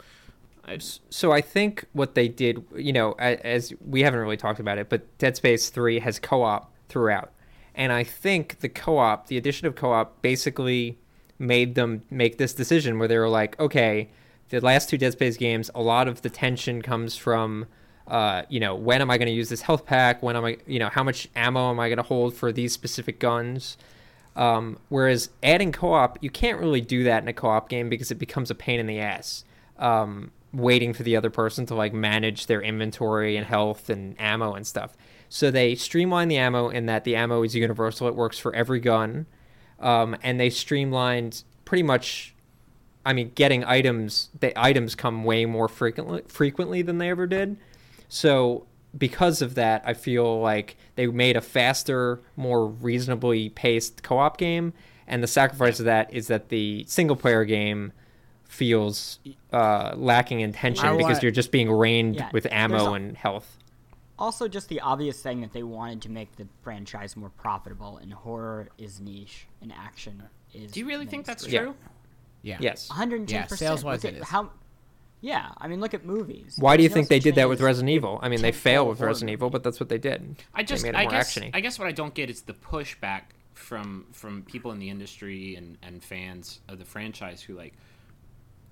So I think what they did, you know, as we haven't really talked about it, but Dead Space three has co-op throughout. And I think the co-op, the addition of co-op, basically made them make this decision where they were like, okay, the last two Dead Space games, a lot of the tension comes from, uh, you know, when am I going to use this health pack? When am I, you know, how much ammo am I going to hold for these specific guns? Um, whereas adding co-op, you can't really do that in a co-op game because it becomes a pain in the ass. Um, waiting for the other person to, like, manage their inventory and health and ammo and stuff. So they streamline the ammo in that the ammo is universal. It works for every gun. Um, and they streamlined pretty much, I mean, getting items, the items come way more frequently, frequently than they ever did. So because of that, I feel like they made a faster, more reasonably paced co-op game. And the sacrifice of that is that the single player game feels uh, lacking in tension want, because you're just being rained yeah, with ammo a, and health. Also, just the obvious thing that they wanted to make the franchise more profitable, and horror is niche, and action is... Do you really think that's yeah. true? Yeah. Yes. one hundred ten percent. Yeah, sales-wise it is. How, yeah, I mean, look at movies. Why do you think they did that with Resident Evil? I mean, they failed with Resident Evil, but that's what they did. I just, they made it I more guess, action-y. I guess what I don't get is the pushback from from people in the industry and, and fans of the franchise who, like,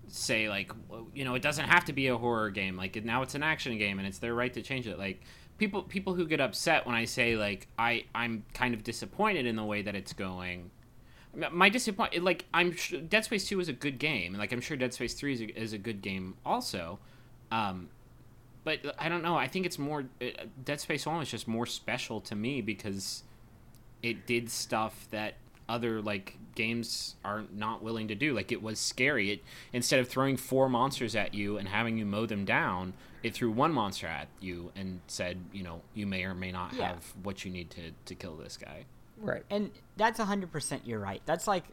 say, like, you know, it doesn't have to be a horror game, like, now it's an action game, and it's their right to change it. Like, people people who get upset when I say, like, I I'm kind of disappointed in the way that it's going. My disappointment, like, I'm sure Dead Space two is a good game, and, like, I'm sure Dead Space three is a, is a good game also. Um, but I don't know. I think it's more – Dead Space one is just more special to me because it did stuff that other, like, games are not willing to do. Like, it was scary. It instead of throwing four monsters at you and having you mow them down, it threw one monster at you and said, you know, you may or may not yeah. have what you need to, to kill this guy. Right. And that's one hundred percent you're right. That's, like,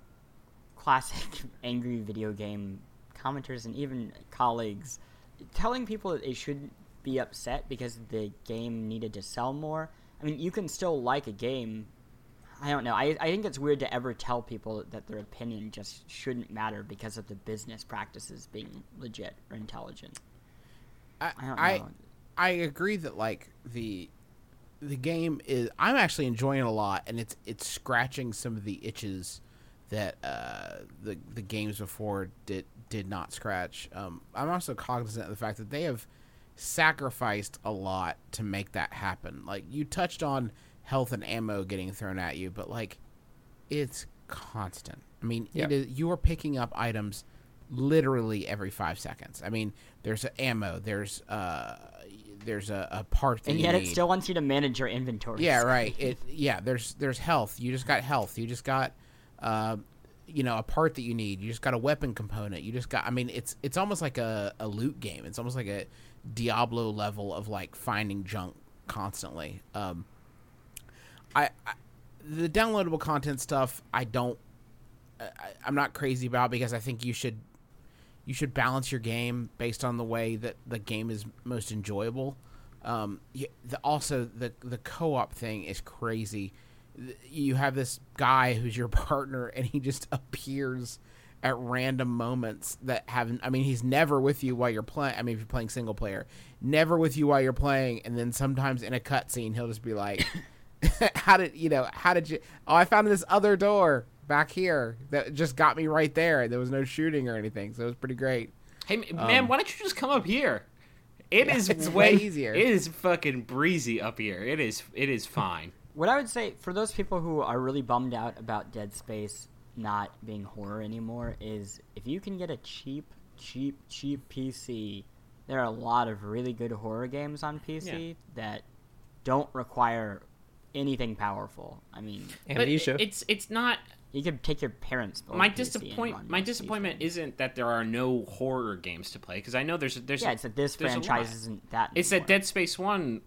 classic angry video game commenters and even colleagues – telling people that they shouldn't be upset because the game needed to sell more. I mean, you can still like a game. I don't know. I I think it's weird to ever tell people that their opinion just shouldn't matter because of the business practices being legit or intelligent. I I don't know. I, I agree that, like, the the game is... I'm actually enjoying it a lot, and it's it's scratching some of the itches that uh, the the games before did did not scratch. Um, I'm also cognizant of the fact that they have sacrificed a lot to make that happen. Like, you touched on health and ammo getting thrown at you, but, like, it's constant. I mean, yep. it is, you are picking up items literally every five seconds. I mean, there's ammo, there's uh, there's a, a part that and yet you it need. Still wants you to manage your inventory. Yeah, right. It yeah. There's there's health. You just got health. You just got. Uh, you know, a part that you need. You just got a weapon component. You just got. I mean, it's it's almost like a, a loot game. It's almost like a Diablo level of, like, finding junk constantly. Um, I, I the downloadable content stuff, I don't. I, I'm not crazy about, because I think you should you should balance your game based on the way that the game is most enjoyable. Um, you, the, also the the co-op thing is crazy. You have this guy who's your partner, and he just appears at random moments that haven't. I mean, he's never with you while you're playing. I mean, if you're playing single player, never with you while you're playing. And then sometimes in a cutscene, he'll just be like, "How did you know? How did you? Oh, I found this other door back here that just got me right there. There was no shooting or anything, so it was pretty great." Hey, man, um, why don't you just come up here? It yeah, is it's way, way easier. It is fucking breezy up here. It is. It is fine. What I would say, for those people who are really bummed out about Dead Space not being horror anymore, is if you can get a cheap, cheap, cheap P C, there are a lot of really good horror games on P C yeah. that don't require anything powerful. I mean... Amnesia. It's, it's not... You could take your parents' my P C disappoint and My disappointment P C. Isn't that there are no horror games to play, because I know there's... there's yeah, it's that this franchise isn't that anymore. It's that Dead Space one,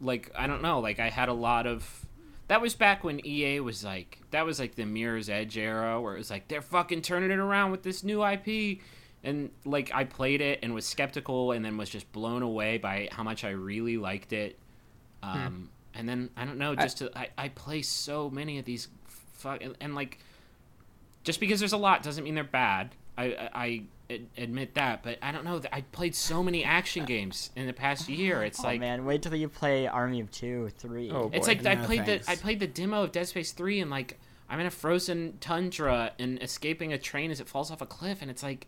like, I don't know, like, I had a lot of... That was back when E A was like, that was like the Mirror's Edge era, where it was like, they're fucking turning it around with this new I P. And, like, I played it and was skeptical, and then was just blown away by how much I really liked it. Um, hmm. And then, I don't know, just I, to, I, I play so many of these, fuck, and, and like, just because there's a lot doesn't mean they're bad. I, I, I admit that, but I don't know. I played so many action games in the past year. It's oh, like, man, wait till you play Army of Two, Three. Oh, it's boy. like no, I played thanks. the I played the demo of Dead Space Three, and, like, I'm in a frozen tundra and escaping a train as it falls off a cliff, and it's like,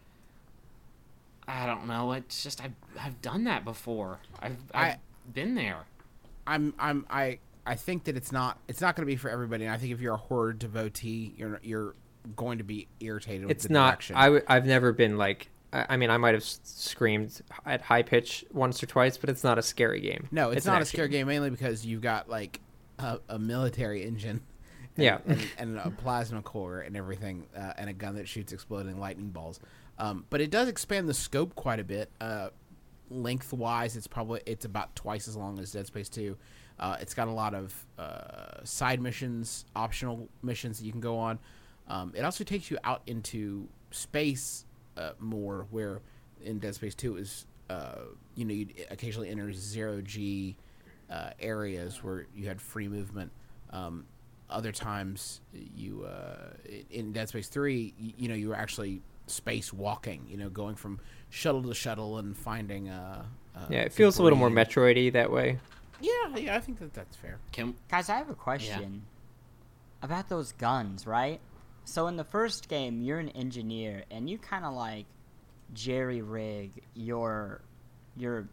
I don't know. It's just I've I've done that before. I've I've I, been there. I'm I'm I I think that it's not it's not going to be for everybody. And I think if you're a horror devotee, you're you're going to be irritated it's with the not direction. I w- I've never been like I, I mean I might have s- screamed at high pitch once or twice, but it's not a scary game. No, it's, it's not a scary game, mainly because you've got, like, a, a military engine and, yeah and, and a plasma core and everything, uh, and a gun that shoots exploding lightning balls, um but it does expand the scope quite a bit. Uh lengthwise, it's probably it's about twice as long as Dead Space two. Uh it's got a lot of uh side missions, optional missions that you can go on. Um, it also takes you out into space uh, more, where in Dead Space two is, uh, you know, you'd occasionally enter zero-G uh, areas where you had free movement. Um, other times, you uh, in Dead Space three, you, you know, you were actually space walking, you know, going from shuttle to shuttle and finding... Uh, uh, yeah, it feels a little more Metroid-y that way. Yeah, yeah, I think that that's fair. Kim? Guys, I have a question yeah. about those guns, right? So in the first game, you're an engineer, and you kind of, like, jerry-rig your your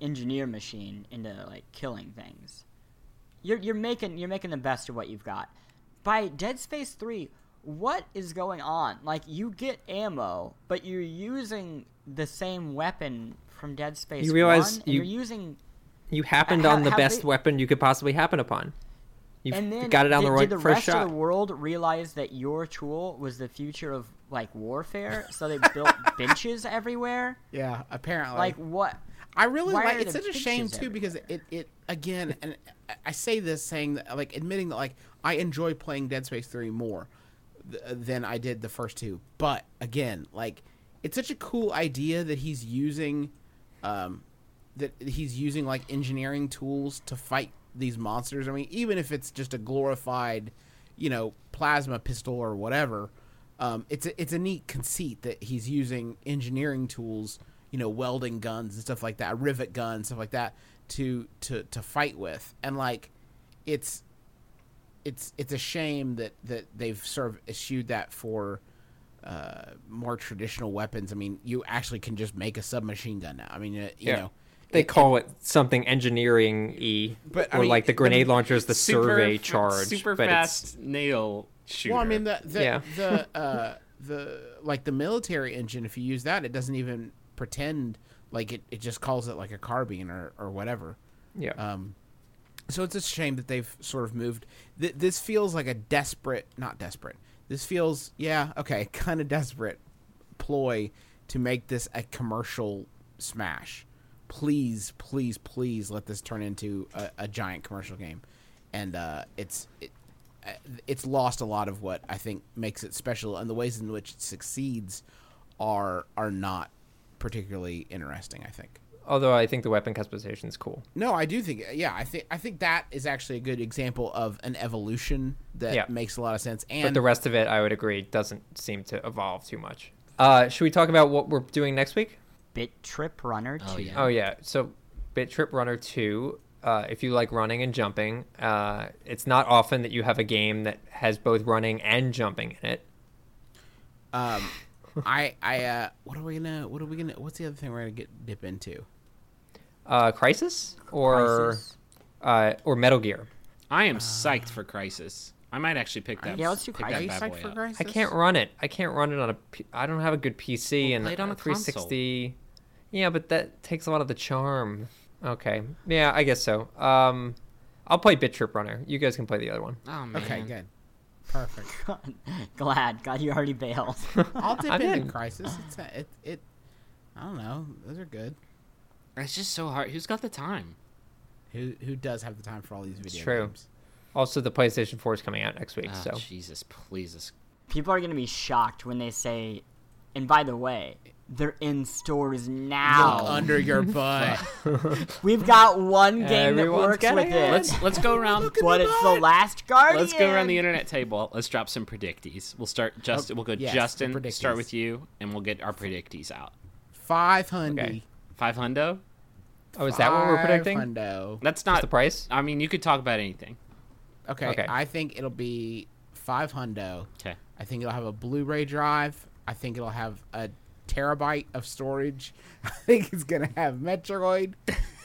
engineer machine into, like, killing things. You're you're making you're making the best of what you've got. By Dead Space three, what is going on? Like, you get ammo, but you're using the same weapon from Dead Space you realize one, you, you're using... You happened ha- on the best they, weapon you could possibly happen upon. You got it on the right first shot. Did the rest shot. of the world realize that your tool was the future of, like, warfare? So they built benches everywhere? Yeah, apparently. Like, what? I really Why like it's such a shame too everywhere? because it, it again and I say this saying that, like, admitting that, like, I enjoy playing Dead Space three more th- than I did the first two, but again, like, it's such a cool idea that he's using um that he's using like engineering tools to fight these monsters. I mean, even if it's just a glorified, you know, plasma pistol or whatever, um it's a, it's a neat conceit that he's using engineering tools, you know, welding guns and stuff like that, rivet guns, stuff like that, to, to, to fight with. And, like, it's it's it's a shame that, that they've sort of eschewed that for uh, more traditional weapons. I mean, you actually can just make a submachine gun now. I mean, uh, you yeah. know. They it, call it something engineering-y, but, or, I mean, like, the grenade launcher is the super, survey charge. Super but fast it's... nail shooter. Well, I mean, the the, yeah. the, uh, the like, the military engine, if you use that, it doesn't even... pretend like it, it just calls it like a carbine or, or whatever. Yeah. Um, so it's a shame that they've sort of moved. Th- this feels like a desperate, not desperate. This feels, yeah, okay, kind of desperate ploy to make this a commercial smash. Please, please, please let this turn into a, a giant commercial game. And uh, it's it, it's lost a lot of what I think makes it special, and the ways in which it succeeds are are not particularly interesting, I think. Although I think the weapon customization is cool. No, I do think, yeah, I think I think that is actually a good example of an evolution that yeah. makes a lot of sense. And but the rest of it, I would agree, doesn't seem to evolve too much. Uh, should we talk about what we're doing next week? BitTrip Runner two. Oh yeah. Oh yeah. So BitTrip Runner two. Uh, if you like running and jumping, uh, it's not often that you have a game that has both running and jumping in it. Um. I I uh what are we gonna what are we gonna what's the other thing we're gonna get dip into? Uh, Crysis or Crysis. uh or Metal Gear. I am uh, psyched for Crysis. I might actually pick that. Yeah, let's do Crysis. I can't run it. I can't run it on a. I don't have a good P C we'll and play it on a three sixty. Console. Yeah, but that takes a lot of the charm. Okay. Yeah, I guess so. Um, I'll play BitTrip Runner. You guys can play the other one. Oh man. Okay, good. Perfect. God, glad. God, you already bailed. I'll dip I'm into in. Crysis. It's a, it, it, I don't know. Those are good. It's just so hard. Who's got the time? Who who does have the time for all these video True. games? Also, the PlayStation four is coming out next week. Oh, so Jesus, please. People are going to be shocked when they say, and by the way, they're in stores now. Look under your butt. We've got one game Everyone's that works with it. it. Let's let's go around. But it's butt. The last Guardian. Let's go around the internet table. Let's drop some predicties. We'll start Justin. We'll go yes, Justin. Start with you, and we'll get our predicties out. Five hundo. Okay. Five hundo. Oh, is that what we're predicting? Five hundo. That's not What's the price. I mean, you could talk about anything. Okay. okay. I think it'll be five hundo. Okay. I think it'll have a Blu-ray drive. I think it'll have a terabyte of storage. I think it's gonna have Metroid.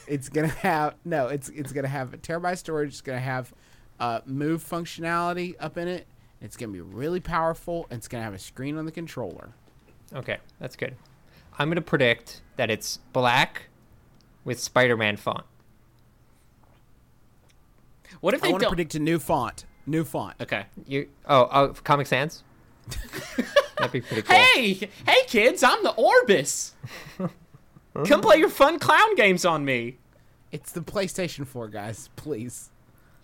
It's gonna have no. It's it's gonna have a terabyte storage. It's gonna have uh, move functionality up in it. It's gonna be really powerful. And it's gonna have a screen on the controller. Okay, that's good. I'm gonna predict that it's black with Spider-Man font. What if they I want to predict a new font? New font. Okay. You oh uh, Comic Sans. That'd be pretty cool. Hey, hey, kids! I'm the Orbis. Come play your fun clown games on me. It's the PlayStation four, guys. Please.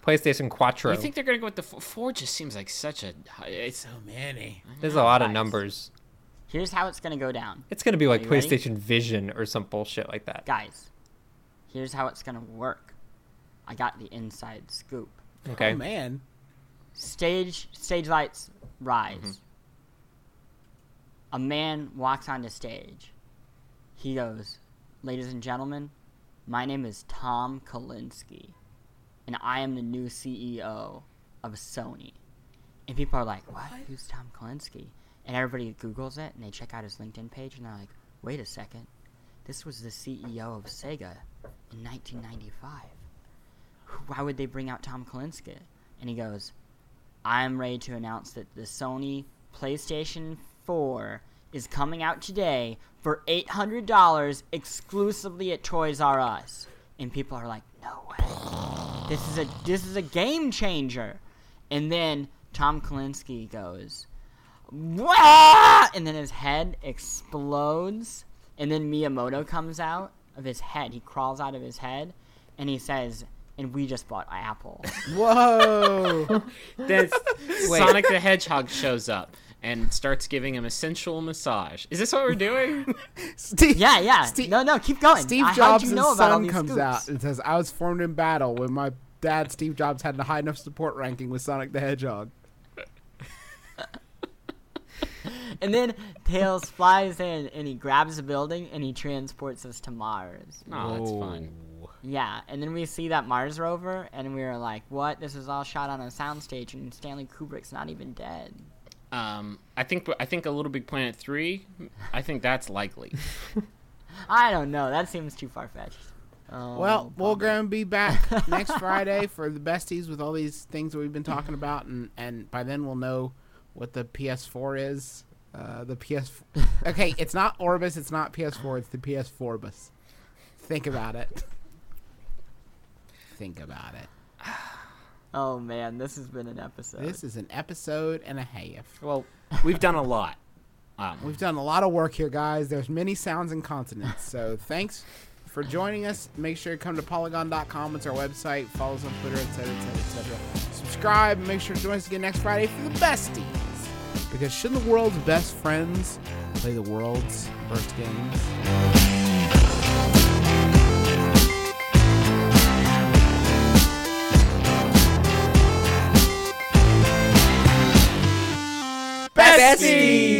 PlayStation Quattro. You think they're gonna go with the four? Four just seems like such a. It's so many. There's a lot of numbers. Here's how it's gonna go down. It's gonna be like PlayStation ready? Vision or some bullshit like that. Guys, here's how it's gonna work. I got the inside scoop. Okay. Oh man. Stage stage lights rise. Mm-hmm. A man walks onto stage. He goes, "Ladies and gentlemen, my name is Tom Kalinske, and I am the new C E O of Sony." And people are like, what? what? Who's Tom Kalinske? And everybody Googles it, and they check out his LinkedIn page, and they're like, wait a second. This was the C E O of Sega in nineteen ninety-five. Why would they bring out Tom Kalinske? And he goes, I'm ready to announce that the Sony PlayStation four is coming out today for eight hundred dollars exclusively at Toys R Us. And people are like, no way. This is a this is a game changer. And then Tom Kalinske goes, wah! And then his head explodes. And then Miyamoto comes out of his head. He crawls out of his head. And he says, and we just bought Apple. Whoa. That's, wait. Sonic the Hedgehog shows up and starts giving him a sensual massage. Is this what we're doing? Steve, yeah, yeah. Steve, no, no, keep going. Steve I, Jobs' you know son comes scoops? out and says, I was formed in battle when my dad, Steve Jobs, had a high enough support ranking with Sonic the Hedgehog. And then Tails flies in and he grabs a building and he transports us to Mars. Oh, that's fun. Yeah, and then we see that Mars rover and we are like, what? This is all shot on a soundstage and Stanley Kubrick's not even dead. Um, I think I think a Little Big Planet three, I think that's likely. I don't know. That seems too far-fetched. Oh, well, we're going to be back next Friday for the Besties with all these things that we've been talking about, and, and by then we'll know what the P S four is. Uh, the P S four. Okay, it's not Orbis, it's not P S four, it's the P S four bus. Think about it. Think about it. Oh, man, this has been an episode. This is an episode and a half. Well, we've done a lot. Um, we've done a lot of work here, guys. There's many sounds and consonants. So thanks for joining us. Make sure to come to polygon dot com. It's our website. Follow us on Twitter, et cetera, et cetera, et cetera. Subscribe. Make sure to join us again next Friday for the Besties. Because shouldn't the world's best friends play the world's first games? Besties!